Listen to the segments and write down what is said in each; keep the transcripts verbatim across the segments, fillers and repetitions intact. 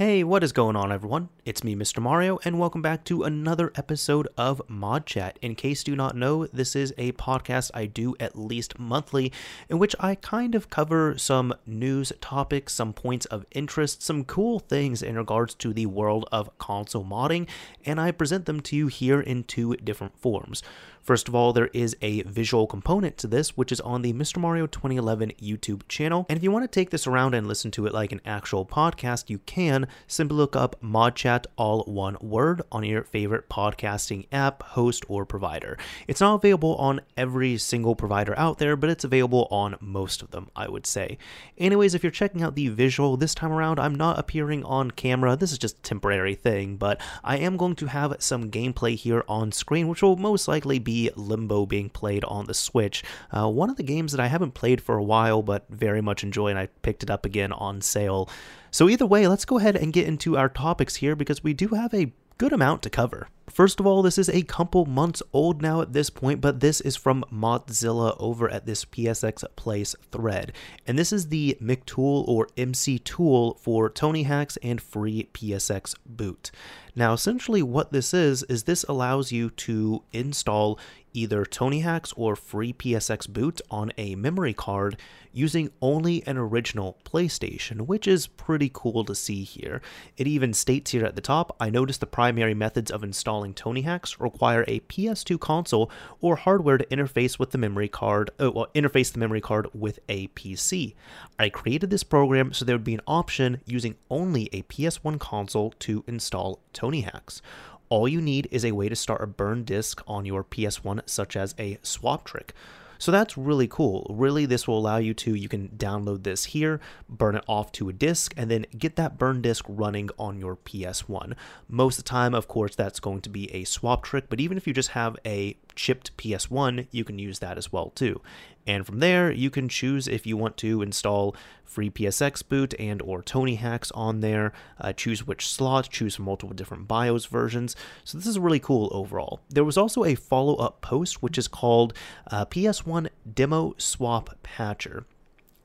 Hey, what is going on everyone? It's me, Mister Mario, and welcome back to another episode of Mod Chat. In case you do not know, this is a podcast I do at least monthly, in which I kind of cover some news topics, some points of interest, some cool things in regards to the world of console modding, and I present them to you here in two different forms. First of all, there is a visual component to this, which is on the Mister Mario twenty eleven YouTube channel, and if you want to take this around and listen to it like an actual podcast, you can. Simply look up Mod Chat, all one word, on your favorite podcasting app, host, or provider. It's not available on every single provider out there, but it's available on most of them, I would say. Anyways, if you're checking out the visual this time around, I'm not appearing on camera. This is just a temporary thing, but I am going to have some gameplay here on screen, which will most likely be Limbo being played on the Switch. Uh, one of the games that I haven't played for a while but very much enjoy, and I picked it up again on sale. So either way, let's go ahead and get into our topics here because we do have a good amount to cover. First of all, this is a couple months old now at this point, but this is from Mottzilla over at this P S X Place thread. And this is the McTool or M C tool for TonyHax and Free P S X Boot. Now, essentially what this is, is this allows you to install either TonyHax or Free P S X Boot on a memory card using only an original PlayStation, which is pretty cool to see here. It even states here at the top, I noticed the primary methods of installing TonyHax require a P S two console or hardware to interface with the memory card, uh, well, interface the memory card with a P C. I created this program so there would be an option using only a P S one console to install TonyHax. All you need is a way to start a burn disk on your P S one, such as a swap trick. So that's really cool. Really, this will allow you to, you can download this here, burn it off to a disk, and then get that burn disk running on your P S one. Most of the time, of course, that's going to be a swap trick, but even if you just have a chipped P S one, you can use that as well too. And from there, you can choose if you want to install FreePSXBoot and or TonyHax on there, uh, choose which slot, choose from multiple different BIOS versions. So this is really cool overall. There was also a follow-up post, which is called uh, P S one Demo Swap Patcher.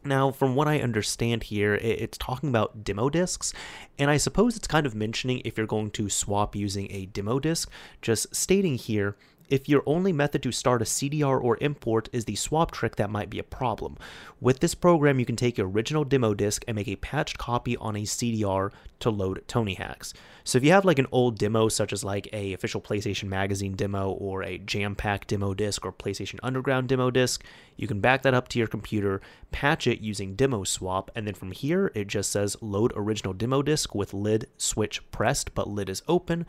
Now, from what I understand here, it's talking about demo discs, and I suppose it's kind of mentioning if you're going to swap using a demo disc, just stating here, if your only method to start a C D R or import is the swap trick, that might be a problem. With this program, you can take your original demo disc and make a patched copy on a C D R to load TonyHax. So if you have like an old demo, such as like a official PlayStation Magazine demo or a Jam Pack demo disc or PlayStation Underground demo disc, you can back that up to your computer, patch it using demo swap, and then from here, it just says load original demo disc with lid switch pressed, but lid is open.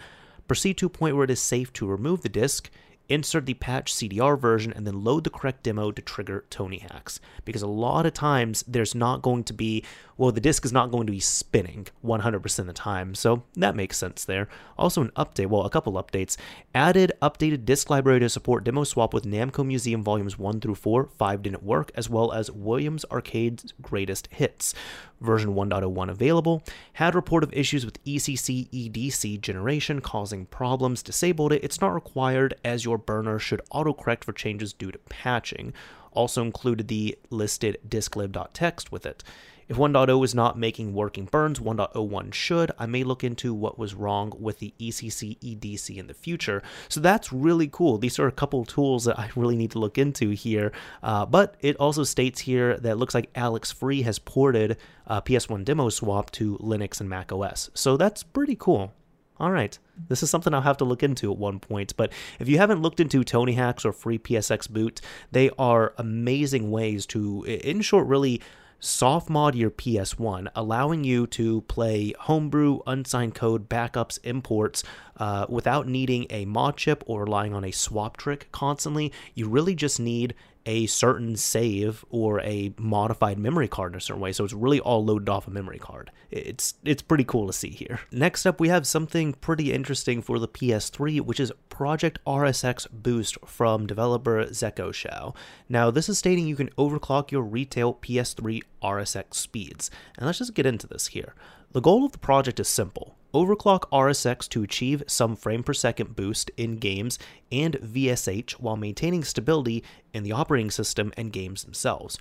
Proceed to a point where it is safe to remove the disc, insert the patch C D R version, and then load the correct demo to trigger TonyHax. Because a lot of times there's not going to be, well, the disc is not going to be spinning one hundred percent of the time, so that makes sense there. Also an update, well, a couple updates, added updated disc library to support demo swap with Namco Museum Volumes one through four, five didn't work, as well as Williams Arcade's Greatest Hits. Version one point oh one available, had report of issues with E C C E D C generation causing problems, disabled it, it's not required as your burner should autocorrect for changes due to patching. Also included the listed disklib.txt with it. If one point oh is not making working burns, one point oh one should. I may look into what was wrong with the E C C E D C in the future. So that's really cool. These are a couple tools that I really need to look into here. Uh, but it also states here that it looks like Alex Free has ported uh, P S one Demo Swap to Linux and Mac O S. So that's pretty cool. All right, this is something I'll have to look into at one point, but if you haven't looked into TonyHax or Free P S X Boot, they are amazing ways to, in short, really soft mod your P S one, allowing you to play homebrew, unsigned code, backups, imports, uh, without needing a mod chip or relying on a swap trick constantly. You really just need a certain save or a modified memory card in a certain way, so it's really all loaded off a memory card. It's it's pretty cool to see here. Next up, we have something pretty interesting for the P S three, which is Project R S X Boost from developer Zeko Shao. Now, this is stating you can overclock your retail P S three R S X speeds, and let's just get into this here. The goal of the project is simple. Overclock R S X to achieve some frame per second boost in games and V S H while maintaining stability in the operating system and games themselves.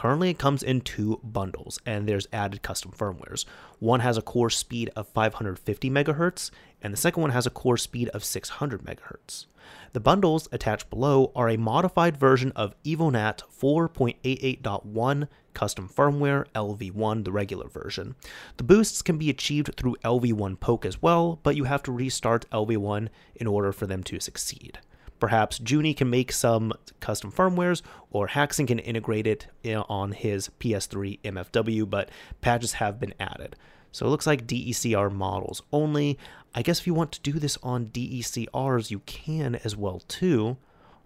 Currently, it comes in two bundles, and there's added custom firmwares. One has a core speed of five hundred fifty megahertz, and the second one has a core speed of six hundred megahertz. The bundles attached below are a modified version of EvoNat four point eight eight point one custom firmware, L V one, the regular version. The boosts can be achieved through L V one poke as well, but you have to restart L V one in order for them to succeed. Perhaps Junie can make some custom firmwares, or Haxon can integrate it on his P S three M F W, but patches have been added. So it looks like D E C R models only. I guess if you want to do this on D E C Rs, you can as well too.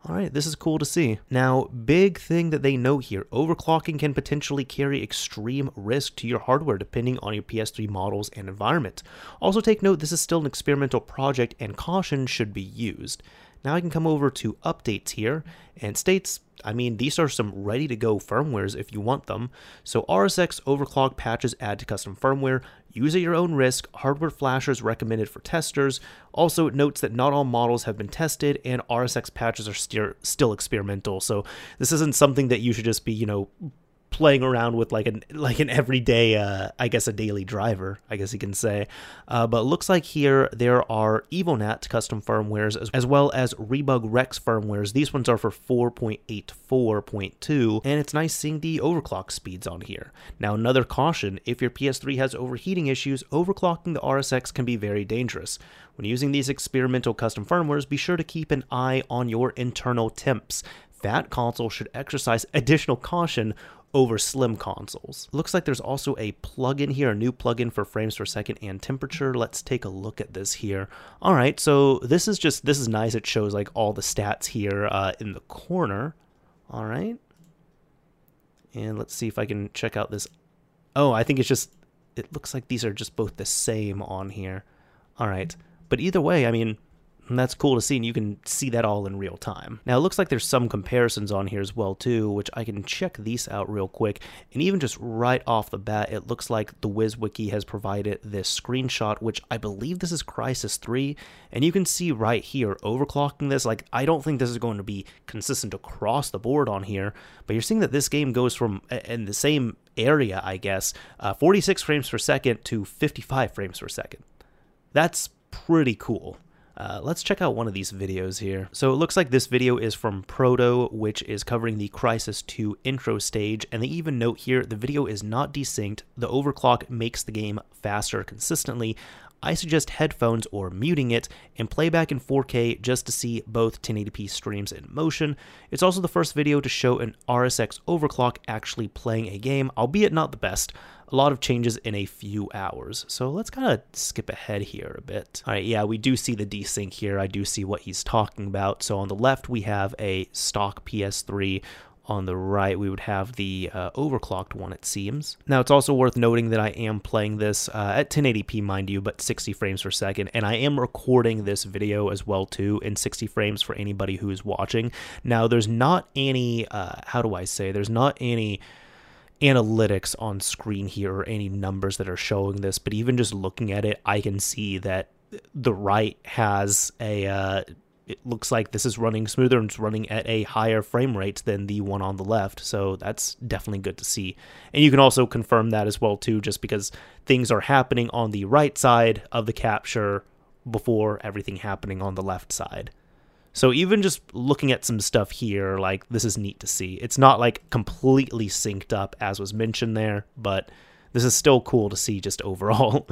All right, this is cool to see. Now, big thing that they note here, overclocking can potentially carry extreme risk to your hardware depending on your P S three models and environment. Also take note, this is still an experimental project and caution should be used. Now I can come over to updates here, and states, I mean, these are some ready to go firmwares if you want them. So R S X overclock patches add to custom firmware, use at your own risk, hardware flashers recommended for testers. Also it notes that not all models have been tested and R S X patches are st- still experimental. So this isn't something that you should just be, you know, playing around with like an like an everyday, uh, I guess a daily driver, I guess you can say. Uh, but it looks like here there are EvoNat custom firmwares as, as well as Rebug Rex firmwares. These ones are for four point eight four point two, and it's nice seeing the overclock speeds on here. Now another caution, if your P S three has overheating issues, overclocking the R S X can be very dangerous. When using these experimental custom firmwares, be sure to keep an eye on your internal temps. That console should exercise additional caution over slim consoles. Looks like there's also a plugin here, a new plugin for frames per second and temperature. Let's take a look at this here. All right, so this is just, this is nice. It shows like all the stats here uh, in the corner. All right. And let's see if I can check out this. Oh, I think it's just, it looks like these are just both the same on here. All right, but either way, I mean, and that's cool to see, and you can see that all in real time. Now, it looks like there's some comparisons on here as well, too, which I can check these out real quick. And even just right off the bat, it looks like the WizWiki has provided this screenshot, which I believe this is Crysis three. And you can see right here, overclocking this, like, I don't think this is going to be consistent across the board on here, but you're seeing that this game goes from, in the same area, I guess, uh, forty-six frames per second to fifty-five frames per second. That's pretty cool. Uh, let's check out one of these videos here. So it looks like this video is from Proto, which is covering the Crysis two intro stage, and they even note here the video is not desynced, the overclock makes the game faster consistently. I suggest headphones or muting it, and playback in four K just to see both ten eighty p streams in motion. It's also the first video to show an R S X overclock actually playing a game, albeit not the best. A lot of changes in a few hours. So let's kind of skip ahead here a bit. All right, yeah, we do see the desync here. I do see what he's talking about. So on the left, we have a stock P S three. On the right, we would have the uh, overclocked one, it seems. Now, it's also worth noting that I am playing this uh, at ten eighty p, mind you, but sixty frames per second, and I am recording this video as well, too, in sixty frames for anybody who's watching. Now, there's not any, uh, how do I say, there's not any analytics on screen here or any numbers that are showing this, but even just looking at it, I can see that the right has a... Uh, it looks like this is running smoother and it's running at a higher frame rate than the one on the left. So that's definitely good to see. And you can also confirm that as well, too, just because things are happening on the right side of the capture before everything happening on the left side. So even just looking at some stuff here, like this is neat to see. It's not like completely synced up as was mentioned there, but this is still cool to see just overall.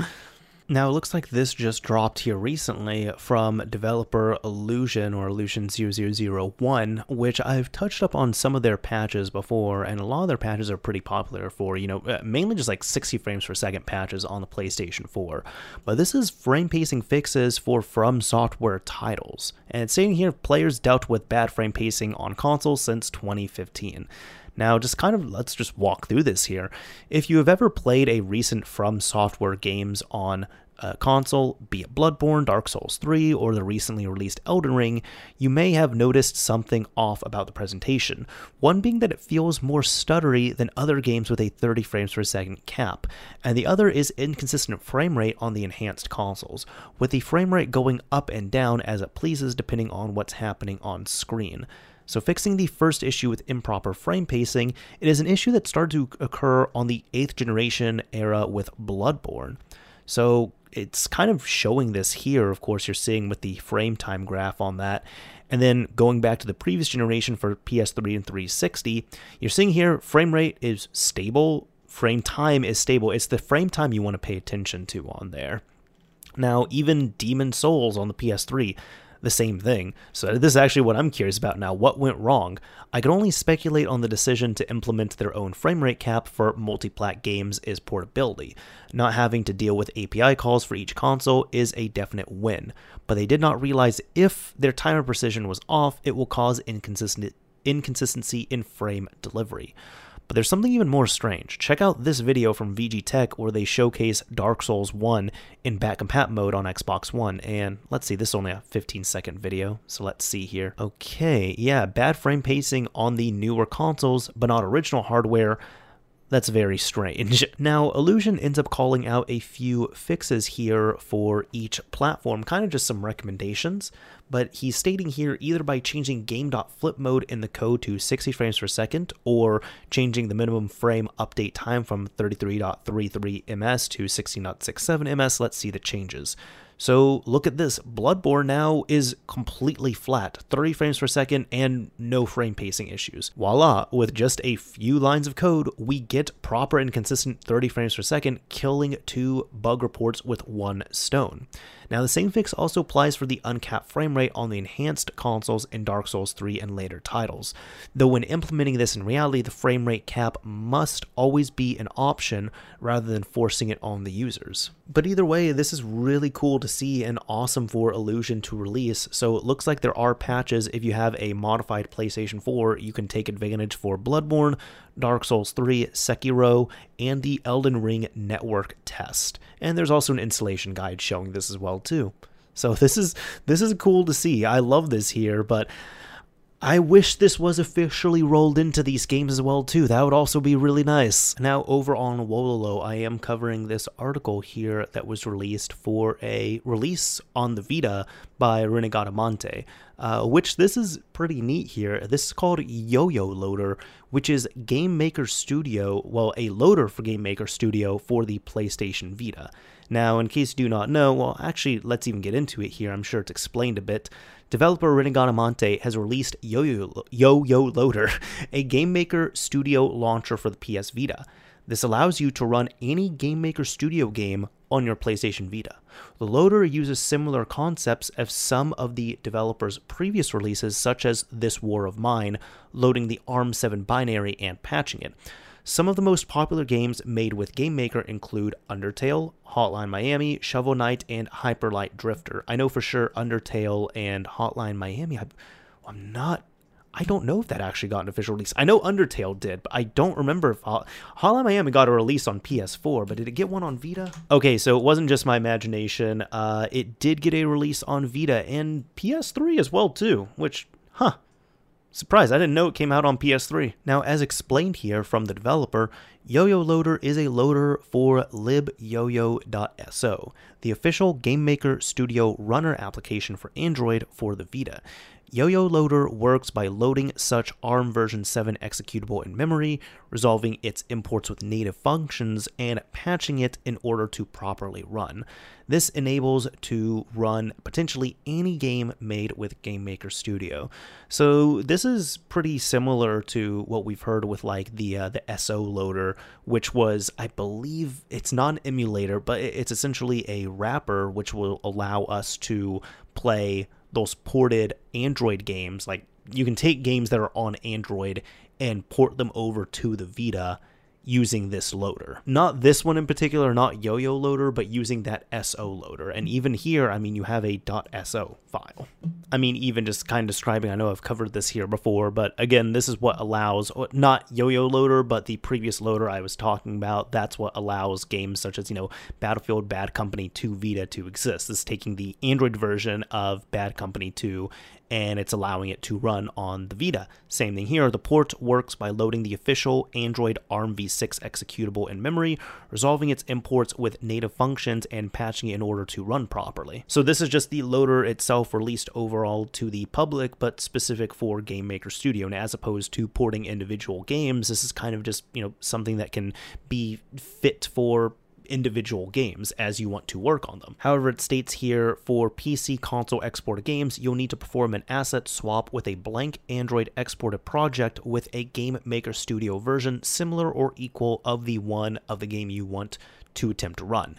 Now, it looks like this just dropped here recently from developer Illusion or Illusion zero zero zero one, which I've touched up on some of their patches before, and a lot of their patches are pretty popular for, you know, mainly just like sixty frames per second patches on the PlayStation four. But this is frame pacing fixes for From Software titles, and it's saying here players dealt with bad frame pacing on consoles since twenty fifteen. Now, just kind of, let's just walk through this here. If you have ever played a recent From Software games on a console, be it Bloodborne, Dark Souls three, or the recently released Elden Ring, you may have noticed something off about the presentation. One being that it feels more stuttery than other games with a thirty frames per second cap, and the other is inconsistent frame rate on the enhanced consoles, with the frame rate going up and down as it pleases depending on what's happening on screen. So fixing the first issue with improper frame pacing, it is an issue that started to occur on the eighth generation era with Bloodborne. So it's kind of showing this here, of course, you're seeing with the frame time graph on that. And then going back to the previous generation for P S three and three sixty, you're seeing here frame rate is stable, frame time is stable. It's the frame time you want to pay attention to on there. Now, even Demon Souls on the P S three, the same thing. So this is actually what I'm curious about now. What went wrong? I can only speculate on the decision to implement their own frame rate cap for multi-plat games is portability. Not having to deal with A P I calls for each console is a definite win, but they did not realize if their timer precision was off, it will cause inconsistent inconsistency in frame delivery. But there's something even more strange. Check out this video from V G Tech where they showcase Dark Souls one in back compat mode on Xbox One. And let's see, this is only a fifteen second video, so let's see here. Okay, yeah, bad frame pacing on the newer consoles, but not original hardware. That's very strange. Now, Illusion ends up calling out a few fixes here for each platform, kind of just some recommendations, but he's stating here either by changing game.flip mode in the code to sixty frames per second or changing the minimum frame update time from thirty-three point three three milliseconds to sixteen point six seven milliseconds. Let's see the changes. So look at this, Bloodborne now is completely flat, thirty frames per second and no frame pacing issues. Voila, with just a few lines of code, we get proper and consistent thirty frames per second, killing two bug reports with one stone. Now the same fix also applies for the uncapped frame rate on the enhanced consoles in Dark Souls three and later titles. Though when implementing this in reality, the frame rate cap must always be an option rather than forcing it on the users. But either way, this is really cool to see and awesome for Illusion to release. So it looks like there are patches. If you have a modified PlayStation four, you can take advantage for Bloodborne, Dark Souls three, Sekiro, and the Elden Ring network test. And there's also an installation guide showing this as well too. So this is this is cool to see. I love this here, but I wish this was officially rolled into these games as well too. That would also be really nice. Now over on Wololo, I am covering this article here that was released for a release on the Vita by Rinnegatamante, uh, which this is pretty neat here. This is called Yo-Yo Loader, which is Game Maker Studio, well, a loader for Game Maker Studio for the PlayStation Vita. Now, in case you do not know, well, actually, let's even get into it here. I'm sure it's explained a bit. Developer Rinnegatamante has released Yo-Yo Yo-Yo Loader, a Game Maker Studio launcher for the P S Vita. This allows you to run any Game Maker Studio game on your PlayStation Vita. The loader uses similar concepts of some of the developer's previous releases, such as This War of Mine, loading the A R M seven binary and patching it. Some of the most popular games made with Game Maker include Undertale, Hotline Miami, Shovel Knight, and Hyper Light Drifter. I know for sure Undertale and Hotline Miami, I, I'm not, I don't know if that actually got an official release. I know Undertale did, but I don't remember if Hot, Hotline Miami got a release on P S four, but did it get one on Vita? Okay, so it wasn't just my imagination. Uh, it did get a release on Vita and P S three as well too, which, huh. Surprise, I didn't know it came out on P S three. Now, as explained here from the developer, Yo-Yo Loader is a loader for libyoyo.so, the official Game Maker Studio Runner application for Android for the Vita. Yo-Yo Loader works by loading such A R M version seven executable in memory, resolving its imports with native functions, and patching it in order to properly run. This enables to run potentially any game made with Game Maker Studio. So this is pretty similar to what we've heard with like the uh, the S O Loader, which was, I believe, it's not an emulator, but it's essentially a wrapper which will allow us to play those ported Android games. Like, you can take games that are on Android and port them over to the Vita using this loader. Not this one in particular, not Yo-Yo Loader, but using that S O loader. And even here, I mean, you have a .so file. I mean, even just kind of describing, I know I've covered this here before, but again, this is what allows, not Yo-Yo Loader, but the previous loader I was talking about, that's what allows games such as, you know, Battlefield Bad Company two Vita to exist. This is taking the Android version of Bad Company two and it's allowing it to run on the Vita. Same thing here, the port works by loading the official Android A R M v six executable in memory, resolving its imports with native functions, and patching it in order to run properly. So this is just the loader itself released over overall to the public, but specific for Game Maker Studio. And as opposed to porting individual games, this is kind of just, you know, something that can be fit for individual games as you want to work on them. However, it states here for P C console exported games, you'll need to perform an asset swap with a blank Android exported project with a Game Maker Studio version similar or equal of the one of the game you want to attempt to run.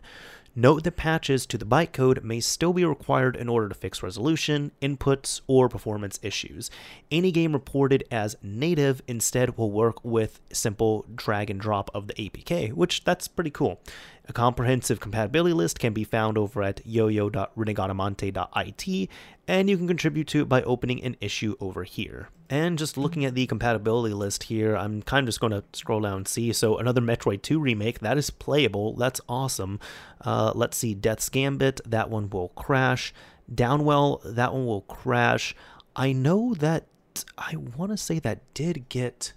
Note that patches to the bytecode may still be required in order to fix resolution, inputs, or performance issues. Any game reported as native instead will work with simple drag and drop of the A P K, which that's pretty cool. A comprehensive compatibility list can be found over at yo yo dot rinnegatamante dot I T, and you can contribute to it by opening an issue over here. And just looking at the compatibility list here, I'm kind of just going to scroll down and see. So another Metroid two remake, that is playable, that's awesome. Uh, let's see, Death's Gambit, that one will crash. Downwell, that one will crash. I know that, I want to say that did get,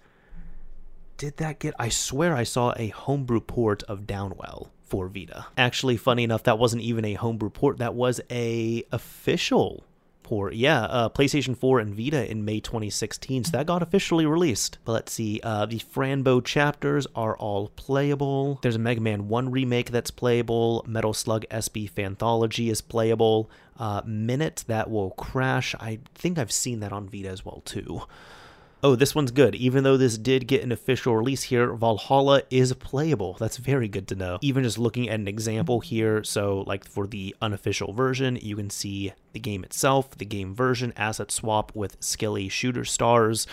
did that get, I swear I saw a homebrew port of Downwell for Vita. Actually, funny enough, that wasn't even a homebrew port, that was a official port. Yeah, uh, PlayStation four and Vita in May twenty sixteen, so that got officially released. But let's see, uh, the Franbo chapters are all playable. There's a Mega Man one remake that's playable. Metal Slug S B Fanthology is playable. Uh, Minute, that will crash. I think I've seen that on Vita as well, too. Oh, this one's good. Even though this did get an official release here, Valhalla is playable. That's very good to know. Even just looking at an example here, so like for the unofficial version, you can see the game itself, the game version, asset swap with Skelly Shooter Stars.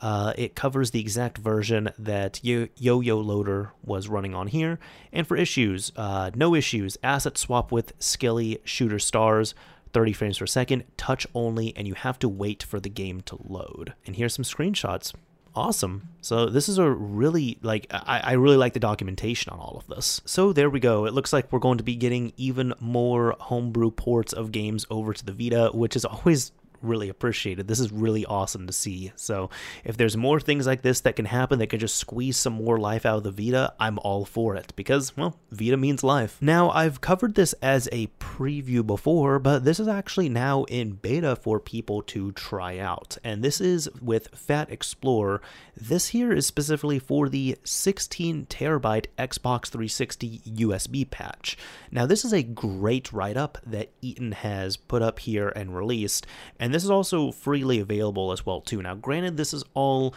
Uh, it covers the exact version that Yo- Yo-Yo Loader was running on here. And for issues, uh, no issues, asset swap with Skelly Shooter Stars, thirty frames per second, touch only, and you have to wait for the game to load. And here's some screenshots. Awesome. So this is a really, like, I, I really like the documentation on all of this. So there we go. It looks like we're going to be getting even more homebrew ports of games over to the Vita, which is always really appreciated. This is really awesome to see. So if there's more things like this that can happen, that could just squeeze some more life out of the Vita, I'm all for it, because, well, Vita means life. Now, I've covered this as a preview before, but this is actually now in beta for people to try out, and this is with Fat Explorer. This here is specifically for the sixteen terabyte Xbox three sixty U S B patch. Now, this is a great write-up that Eaton has put up here and released, and And this is also freely available as well, too. Now, granted, this is all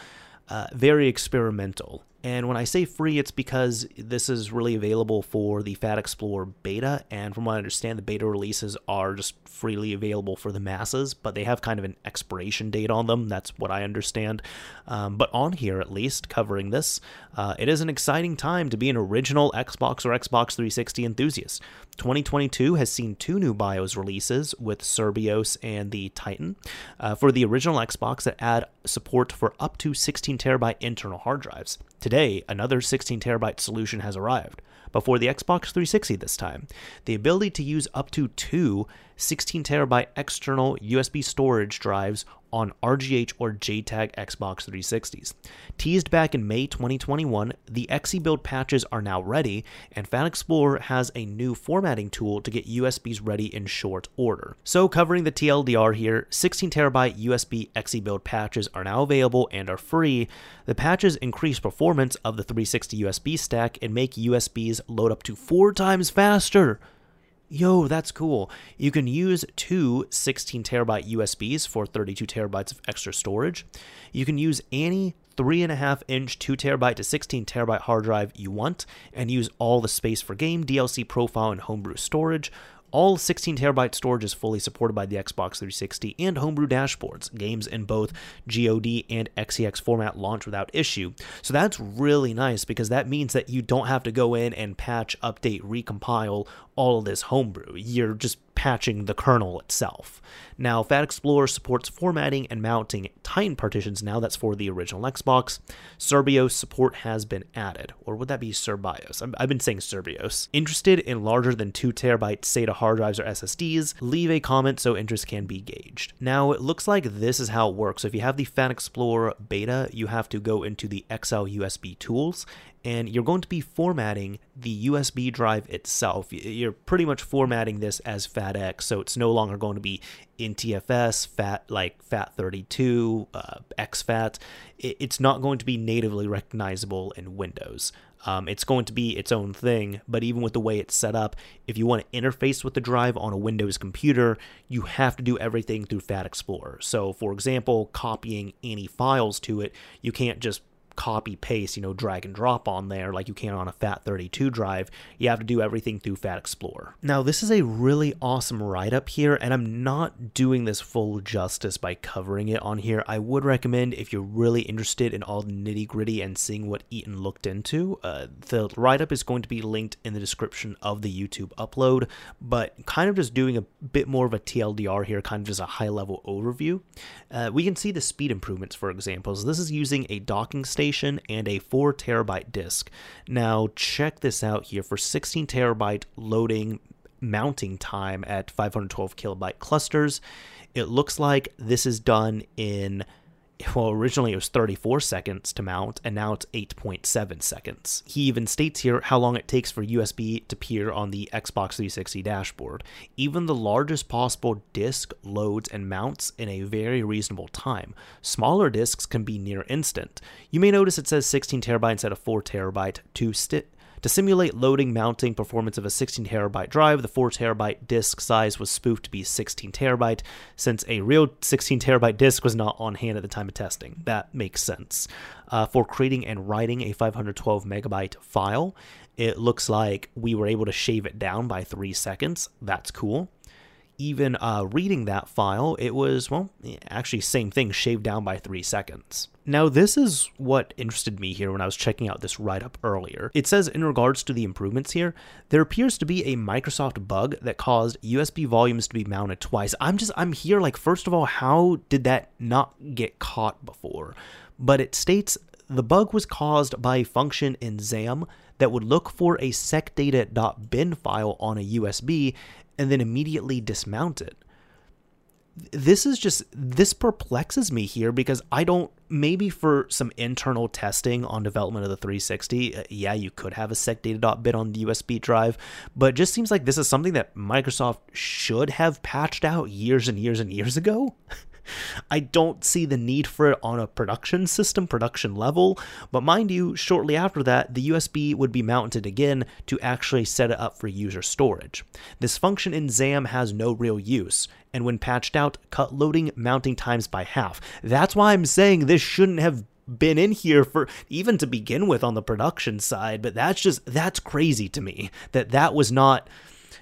uh, very experimental. And when I say free, it's because this is really available for the Fat Explorer beta. And from what I understand, the beta releases are just freely available for the masses, but they have kind of an expiration date on them. That's what I understand. Um, but on here, at least, covering this, uh, it is an exciting time to be an original Xbox or Xbox three sixty enthusiast. twenty twenty-two has seen two new BIOS releases with Serbios and the Titan. Uh, for the original Xbox, that add support for up to sixteen terabyte internal hard drives. Today, another sixteen terabyte solution has arrived, but for the Xbox three sixty this time. The ability to use up to two sixteen terabyte external U S B storage drives on R G H or J TAG Xbox three sixties. Teased back in May twenty twenty-one, the XeBuild patches are now ready, and Fat Explorer has a new formatting tool to get U S Bs ready in short order. So covering the T L D R here, sixteen terabyte U S B XeBuild patches are now available and are free. The patches increase performance of the three sixty U S B stack and make U S Bs load up to four times faster. Yo, that's cool. You can use two sixteen terabyte U S Bs for thirty-two terabytes of extra storage. You can use any three point five inch two terabyte to sixteen terabyte hard drive you want and use all the space for game, D L C profile, and homebrew storage. All sixteen terabyte storage is fully supported by the Xbox three sixty and homebrew dashboards. Games in both G O D and X E X format launch without issue. So that's really nice, because that means that you don't have to go in and patch, update, recompile all of this homebrew. You're just patching the kernel itself. Now, Fat Explorer supports formatting and mounting Titan partitions now. That's for the original Xbox. Serbios support has been added. Or would that be Serbios? I've been saying Serbios. Interested in larger than two terabyte SATA hard drives or S S Ds? Leave a comment so interest can be gauged. Now, it looks like this is how it works. So if you have the Fat Explorer beta, you have to go into the X L U S B tools and you're going to be formatting the U S B drive itself. You're pretty much formatting this as FATX, so it's no longer going to be N T F S, FAT, like FAT thirty-two, uh, X FAT. It's not going to be natively recognizable in Windows. Um, it's going to be its own thing, but even with the way it's set up, if you want to interface with the drive on a Windows computer, you have to do everything through Fat Explorer. So, for example, copying any files to it, you can't just copy paste, you know, drag and drop on there like you can on a FAT thirty-two drive. You have to do everything through Fat Explorer. Now, this is a really awesome write-up here, and I'm not doing this full justice by covering it on here. I would recommend, if you're really interested in all the nitty-gritty and seeing what Eaton looked into, uh, the write-up is going to be linked in the description of the YouTube upload, but kind of just doing a bit more of a T L D R here, kind of just a high-level overview. Uh, we can see the speed improvements, for example. So this is using a docking station and a four terabyte disk. Now check this out here for sixteen terabyte loading mounting time at five hundred twelve kilobyte clusters. It looks like this is done in, well, originally it was thirty-four seconds to mount, and now it's eight point seven seconds. He even states here how long it takes for U S B to appear on the Xbox three sixty dashboard. Even the largest possible disk loads and mounts in a very reasonable time. Smaller disks can be near instant. You may notice it says sixteen terabyte instead of four terabyte to sti- To simulate loading mounting performance of a sixteen terabyte drive, the four terabyte disk size was spoofed to be sixteen terabyte, since a real sixteen terabyte disk was not on hand at the time of testing. That makes sense. Uh, for creating and writing a five hundred twelve megabyte file, it looks like we were able to shave it down by three seconds. That's cool. Even uh, reading that file, it was, well, actually same thing, shaved down by three seconds. Now, this is what interested me here when I was checking out this write-up earlier. It says, in regards to the improvements here, there appears to be a Microsoft bug that caused U S B volumes to be mounted twice. I'm just, I'm here like, first of all, how did that not get caught before? But it states, the bug was caused by a function in XAMPP that would look for a secdata.bin file on a U S B and then immediately dismount it. This is just, this perplexes me here because I don't, maybe for some internal testing on development of the three sixty, uh, yeah, you could have a secdata.bin on the U S B drive, but it just seems like this is something that Microsoft should have patched out years and years and years ago. I don't see the need for it on a production system, production level, but mind you, shortly after that, the U S B would be mounted again to actually set it up for user storage. This function in XAMPP has no real use, and when patched out, cut loading mounting times by half. That's why I'm saying this shouldn't have been in here for even to begin with on the production side, but that's just, that's crazy to me that that was not...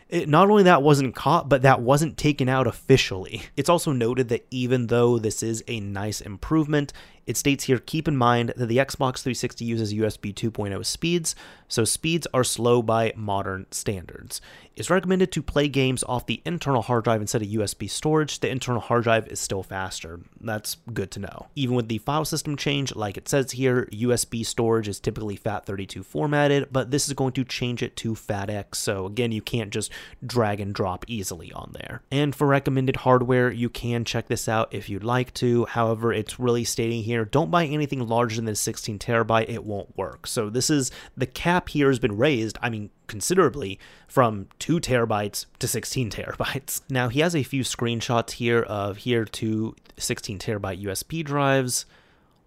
It, not only that wasn't caught, but that wasn't taken out officially. It's also noted that even though this is a nice improvement, it states here, keep in mind that the Xbox three sixty uses U S B two point oh speeds, so speeds are slow by modern standards. It's recommended to play games off the internal hard drive instead of U S B storage. The internal hard drive is still faster. That's good to know. Even with the file system change, like it says here, U S B storage is typically FAT thirty-two formatted, but this is going to change it to FATX, so again, you can't just drag and drop easily on there. And for recommended hardware, you can check this out if you'd like to. However, it's really stating here, don't buy anything larger than sixteen terabyte, it won't work. So this is, the cap here has been raised, I mean, considerably, from two terabytes to sixteen terabytes. Now he has a few screenshots here of here to sixteen terabyte U S B drives.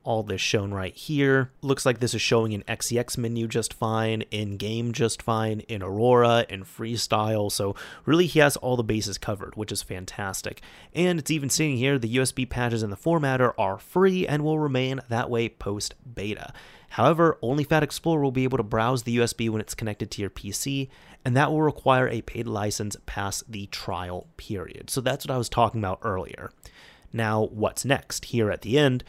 All this shown right here. Looks like this is showing in X E X menu just fine, in game just fine, in Aurora, in Freestyle, so really he has all the bases covered, which is fantastic. And it's even stating here the U S B patches and the formatter are free and will remain that way post-beta. However, only Fat Explorer will be able to browse the U S B when it's connected to your P C, and that will require a paid license past the trial period. So that's what I was talking about earlier. Now, what's next? Here at the end,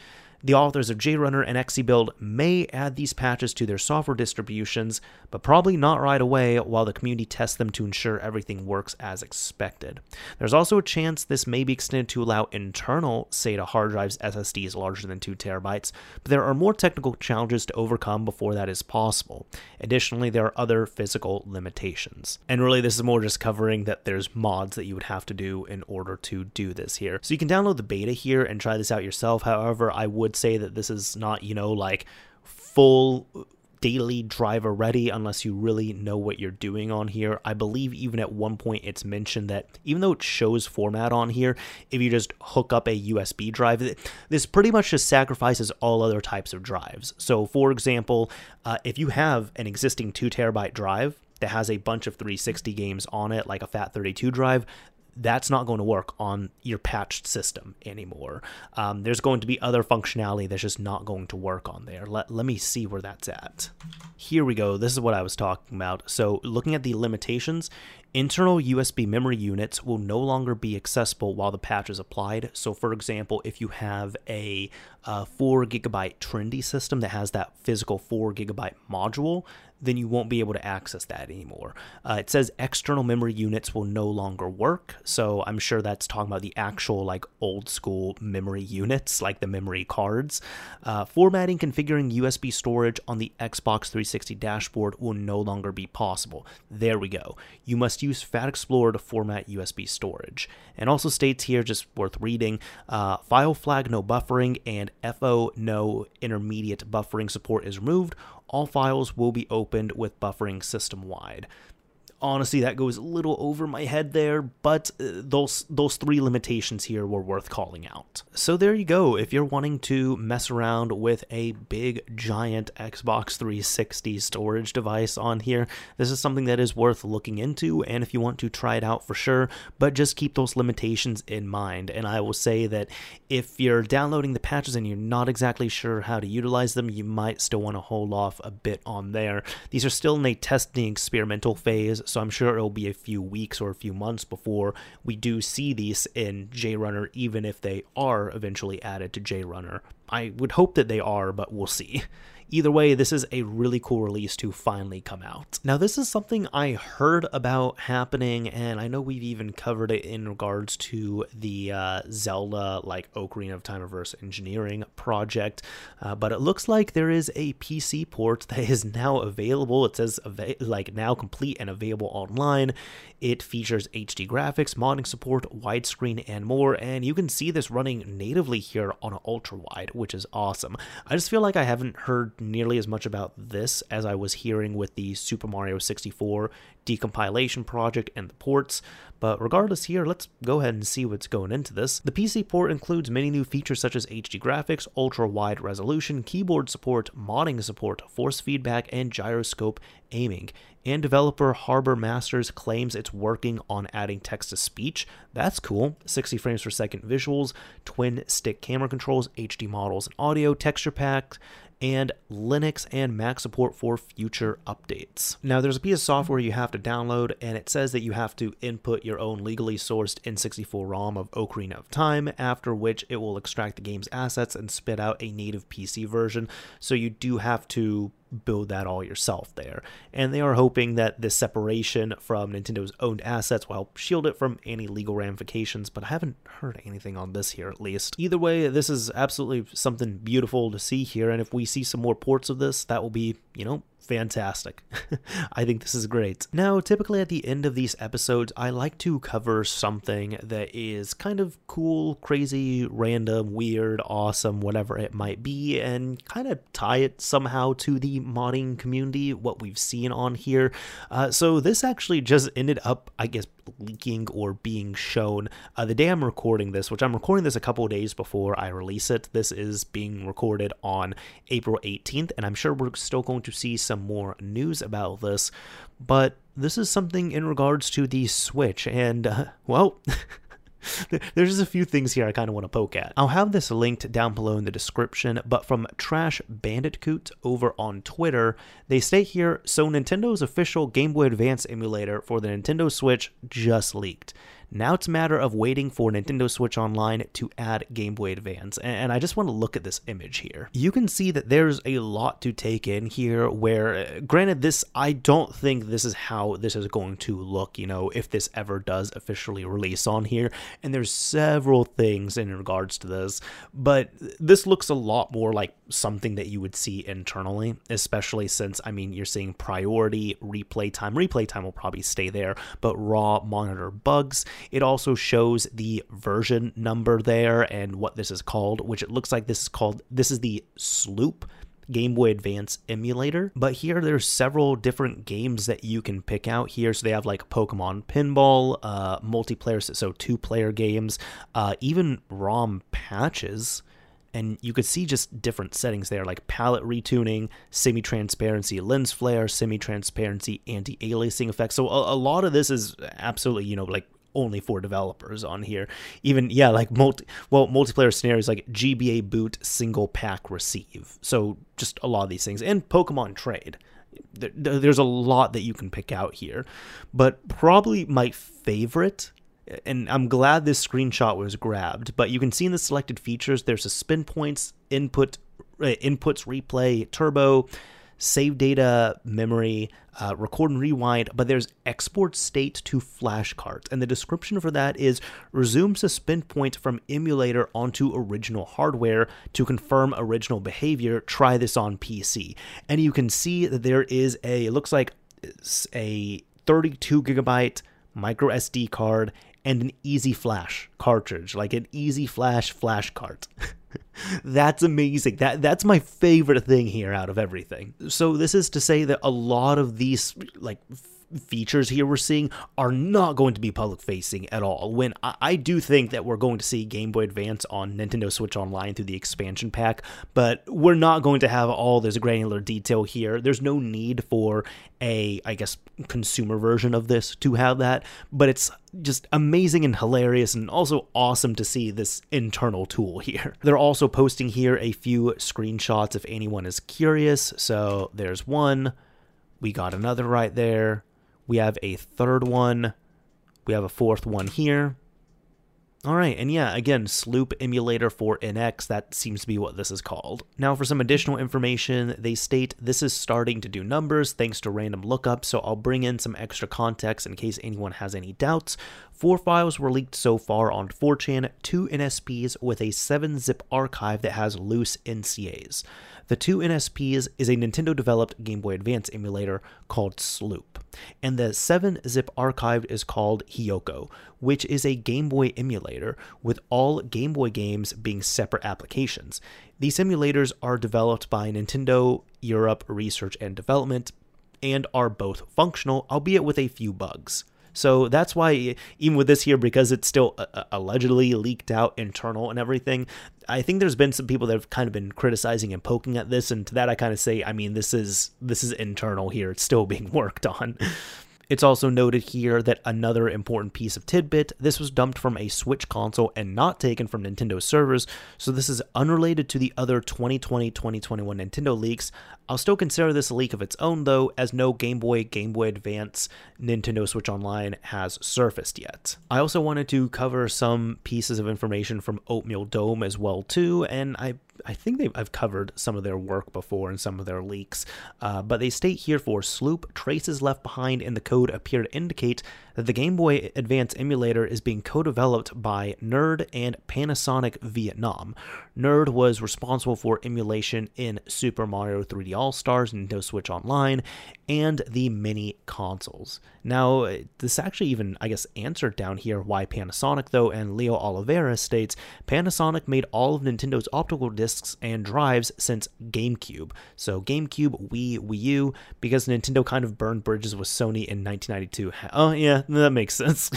the authors of JRunner and XeBuild may add these patches to their software distributions, but probably not right away while the community tests them to ensure everything works as expected. There's also a chance this may be extended to allow internal SATA hard drives S S Ds larger than two terabytes, but there are more technical challenges to overcome before that is possible. Additionally, there are other physical limitations. And really, this is more just covering that there's mods that you would have to do in order to do this here. So you can download the beta here and try this out yourself. However, I would say that this is not, you know, like full daily driver ready unless you really know what you're doing on here. I believe even at one point it's mentioned that even though it shows format on here, if you just hook up a U S B drive, this pretty much just sacrifices all other types of drives. So for example, uh, if you have an existing two terabyte drive that has a bunch of three sixty games on it, like a FAT thirty-two drive, that's not going to work on your patched system anymore. Um, there's going to be other functionality that's just not going to work on there. Let, let me see where that's at. Here we go. This is what I was talking about. So looking at the limitations, internal U S B memory units will no longer be accessible while the patch is applied. So for example, if you have a, a four gigabyte Trendy system that has that physical four gigabyte module, then you won't be able to access that anymore. Uh, it says external memory units will no longer work. So I'm sure that's talking about the actual like old school memory units, like the memory cards. Uh, formatting, configuring U S B storage on the Xbox three sixty dashboard will no longer be possible. There we go. You must use Fat Explorer to format U S B storage. And also states here, just worth reading, uh, file flag no buffering and F O no intermediate buffering support is removed. All files will be opened with buffering system-wide. Honestly, that goes a little over my head there, but those those three limitations here were worth calling out. So there you go. If you're wanting to mess around with a big, giant Xbox three sixty storage device on here, this is something that is worth looking into, and if you want to try it out for sure, but just keep those limitations in mind. And I will say that if you're downloading the patches and you're not exactly sure how to utilize them, you might still want to hold off a bit on there. These are still in a testing experimental phase, so I'm sure it'll be a few weeks or a few months before we do see these in JRunner, even if they are eventually added to JRunner. I would hope that they are, but we'll see. Either way, this is a really cool release to finally come out. Now, this is something I heard about happening, and I know we've even covered it in regards to the uh, Zelda, like, Ocarina of Time reverse engineering project, uh, but it looks like there is a P C port that is now available. It says, ava like, now complete and available online. It features H D graphics, modding support, widescreen, and more, and you can see this running natively here on an ultra-wide, which is awesome. I just feel like I haven't heard nearly as much about this as I was hearing with the Super Mario sixty-four decompilation project and the ports, but regardless here, let's go ahead and see what's going into this. The P C port includes many new features such as H D graphics, ultra-wide resolution, keyboard support, modding support, force feedback, and gyroscope aiming. And developer Harbor Masters claims it's working on adding text-to-speech. That's cool. sixty frames per second visuals, twin-stick camera controls, H D models and audio, texture packs, and Linux and Mac support for future updates. Now, there's a piece of software you have to download, and it says that you have to input your own legally sourced N sixty-four ROM of Ocarina of Time, after which it will extract the game's assets and spit out a native P C version, so you do have to build that all yourself there. And they are hoping that this separation from Nintendo's owned assets will help shield it from any legal ramifications, but I haven't heard anything on this here at least. Either way, this is absolutely something beautiful to see here, and if we see some more ports of this, that will be, you know, fantastic. I think this is great. Now, typically at the end of these episodes, I like to cover something that is kind of cool, crazy, random, weird, awesome, whatever it might be, and kind of tie it somehow to the modding community, what we've seen on here. Uh, so this actually just ended up, I guess, leaking or being shown uh, the day I'm recording this, which I'm recording this a couple of days before I release it. This is being recorded on April eighteenth, and I'm sure we're still going to see some more news about this, but this is something in regards to the Switch, and uh, well, there's just a few things here I kind of want to poke at. I'll have this linked down below in the description, but from Trash Banditcoot over on Twitter, they state here, so Nintendo's official Game Boy Advance emulator for the Nintendo Switch just leaked. Now it's a matter of waiting for Nintendo Switch Online to add Game Boy Advance, and I just want to look at this image here. You can see that there's a lot to take in here where, granted, this, I don't think this is how this is going to look, you know, if this ever does officially release on here, and there's several things in regards to this, but this looks a lot more like something that you would see internally, especially since, I mean, you're seeing priority, replay time, replay time will probably stay there, but raw monitor bugs. It also shows the version number there and what this is called, which it looks like this is called, this is the Sloop Game Boy Advance emulator. But here there's several different games that you can pick out here. So they have like Pokemon Pinball, uh, multiplayer, so two player games, uh, even ROM patches. And you could see just different settings there, like palette retuning, semi-transparency lens flare, semi-transparency anti-aliasing effects. So a, a lot of this is absolutely, you know, like only for developers on here. Even, yeah, like multi, well, multiplayer scenarios like G B A boot, single pack receive. So just a lot of these things. And Pokemon Trade. There, there's a lot that you can pick out here. But probably my favorite, and I'm glad this screenshot was grabbed, but you can see in the selected features, there's a spin points, input, uh, inputs, replay, turbo, save data, memory, uh, record and rewind, but there's export state to flashcards. And the description for that is resumes a spin point from emulator onto original hardware to confirm original behavior. Try this on P C. And you can see that there is a, it looks like a thirty-two gigabyte micro S D card and an easy flash cartridge, like an easy flash flash cart. That's amazing. That that's my favorite thing here out of everything. So this is to say that a lot of these like features here we're seeing are not going to be public facing at all. When I, I do think that we're going to see Game Boy Advance on Nintendo Switch Online through the expansion pack, but we're not going to have all this granular detail here. There's no need for a, I guess, consumer version of this to have that, but it's just amazing and hilarious and also awesome to see this internal tool here. They're also posting here a few screenshots if anyone is curious. So there's one, we got another right there. We have a third one. We have a fourth one here. All right, and yeah, again, Sloop emulator for N X, that seems to be what this is called. Now for some additional information, they state this is starting to do numbers thanks to random lookup, so I'll bring in some extra context in case anyone has any doubts. Four files were leaked so far on four chan, two N S Ps with a seven zip archive that has loose N C As. The two N S Ps is a Nintendo-developed Game Boy Advance emulator called Sloop, and the seven zip archive is called Hiyoko, which is a Game Boy emulator, with all Game Boy games being separate applications. These emulators are developed by Nintendo Europe Research and Development and are both functional, albeit with a few bugs. So that's why, even with this here, because it's still uh, allegedly leaked out internal and everything, I think there's been some people that have kind of been criticizing and poking at this, and to that I kind of say, I mean, this is this is internal here. It's still being worked on. It's also noted here that another important piece of tidbit, this was dumped from a Switch console and not taken from Nintendo servers, so this is unrelated to the other twenty twenty twenty twenty-one Nintendo leaks. I'll still consider this a leak of its own though, as no Game Boy, Game Boy Advance, Nintendo Switch Online has surfaced yet. I also wanted to cover some pieces of information from Oatmeal Dome as well too, and I I think they've, I've covered some of their work before and some of their leaks, uh, but they state here for Sloop, traces left behind in the code appear to indicate that the Game Boy Advance emulator is being co-developed by Nerd and Panasonic Vietnam. Nerd was responsible for emulation in Super Mario three D All-Stars, Nintendo Switch Online, and the mini consoles. Now, this actually even, I guess, answered down here why Panasonic, though, and Leo Oliveira states, Panasonic made all of Nintendo's optical discs and drives since GameCube. So GameCube, Wii, Wii U, because Nintendo kind of burned bridges with Sony in nineteen ninety-two. Oh, yeah, that makes sense.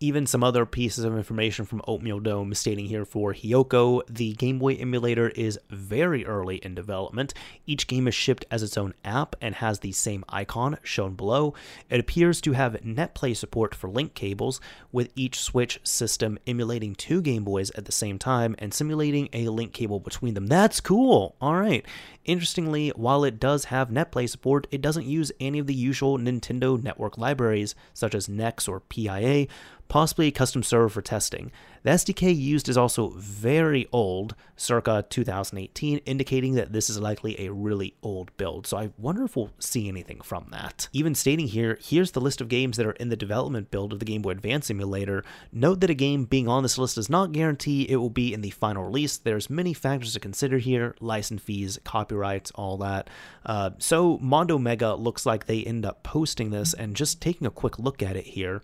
Even some other pieces of information from Oatmeal Dome stating here for Hiyoko, the Game Boy emulator is very early in development. Each game is shipped as its own app and has the same icon shown below. It appears to have NetPlay support for link cables, with each Switch system emulating two Game Boys at the same time and simulating a link cable between them. That's cool! Alright. Interestingly, while it does have NetPlay support, it doesn't use any of the usual Nintendo network libraries, such as N E X or P I A, possibly a custom server for testing. The S D K used is also very old, circa two thousand eighteen, indicating that this is likely a really old build, so I wonder if we'll see anything from that. Even stating here, here's the list of games that are in the development build of the Game Boy Advance emulator. Note that a game being on this list does not guarantee it will be in the final release. There's many factors to consider here, license fees, copyrights, all that. Uh, so Mondo Mega looks like they end up posting this, and just taking a quick look at it here.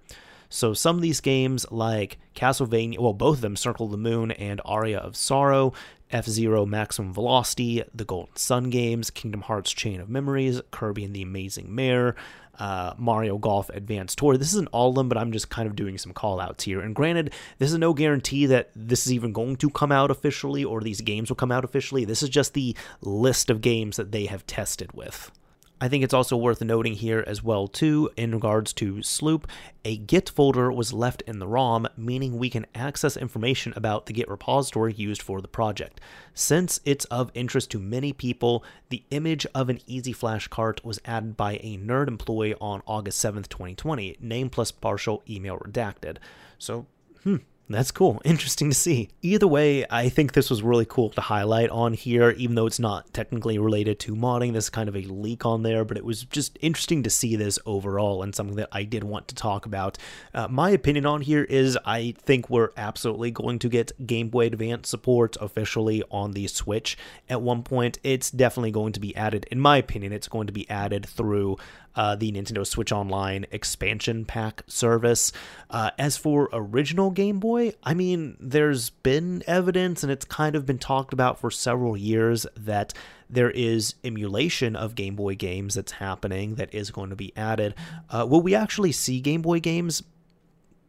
So some of these games like Castlevania, well, both of them, Circle of the Moon and Aria of Sorrow, F-Zero Maximum Velocity, the Golden Sun games, Kingdom Hearts Chain of Memories, Kirby and the Amazing Mare, uh, Mario Golf Advanced Tour. This isn't all of them, but I'm just kind of doing some call-outs here. And granted, this is no guarantee that this is even going to come out officially or these games will come out officially. This is just the list of games that they have tested with. I think it's also worth noting here as well, too, in regards to Sloop, a Git folder was left in the ROM, meaning we can access information about the Git repository used for the project. Since it's of interest to many people, the image of an Easy Flash cart was added by a Nerd employee on August seventh, twenty twenty, name plus partial email redacted. So, hmm. That's cool. Interesting to see. Either way, I think this was really cool to highlight on here, even though it's not technically related to modding. There's kind of a leak on there, but it was just interesting to see this overall and something that I did want to talk about. Uh, my opinion on here is I think we're absolutely going to get Game Boy Advance support officially on the Switch at one point. It's definitely going to be added. In my opinion, it's going to be added through Uh, the Nintendo Switch Online expansion pack service. Uh, as for original Game Boy, I mean, there's been evidence, and it's kind of been talked about for several years, that there is emulation of Game Boy games that's happening that is going to be added. Uh, will we actually see Game Boy games?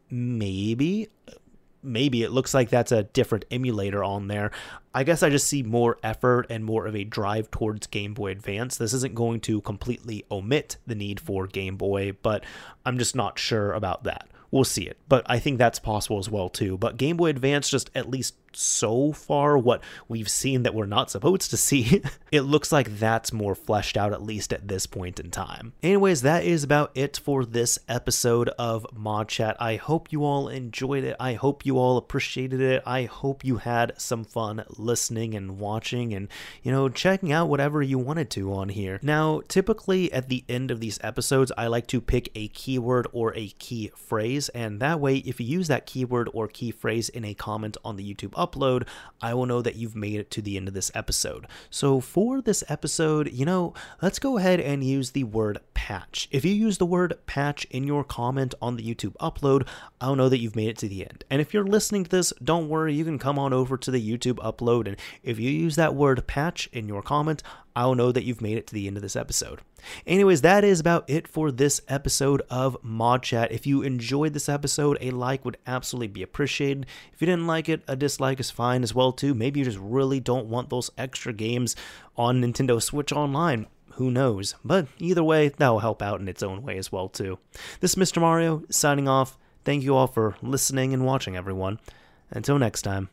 Maybe. Maybe. It looks like that's a different emulator on there. I guess I just see more effort and more of a drive towards Game Boy Advance. This isn't going to completely omit the need for Game Boy, but I'm just not sure about that. We'll see it, but I think that's possible as well, too. But Game Boy Advance, just at least so far, what we've seen that we're not supposed to see, it looks like that's more fleshed out, at least at this point in time. Anyways, that is about it for this episode of Mod Chat. I hope you all enjoyed it. I hope you all appreciated it. I hope you had some fun listening and watching and, you know, checking out whatever you wanted to on here. Now, typically at the end of these episodes, I like to pick a keyword or a key phrase. And that way, if you use that keyword or key phrase in a comment on the YouTube upload, I will know that you've made it to the end of this episode. So for this episode, you know, let's go ahead and use the word patch. If you use the word patch in your comment on the YouTube upload, I'll know that you've made it to the end. And if you're listening to this, don't worry, you can come on over to the YouTube upload. And if you use that word patch in your comment, I'll know that you've made it to the end of this episode. Anyways, that is about it for this episode of Mod Chat. If you enjoyed this episode, a like would absolutely be appreciated. If you didn't like it, a dislike is fine as well, too. Maybe you just really don't want those extra games on Nintendo Switch Online. Who knows? But either way, that'll help out in its own way as well, too. This is Mister Mario signing off. Thank you all for listening and watching, everyone. Until next time.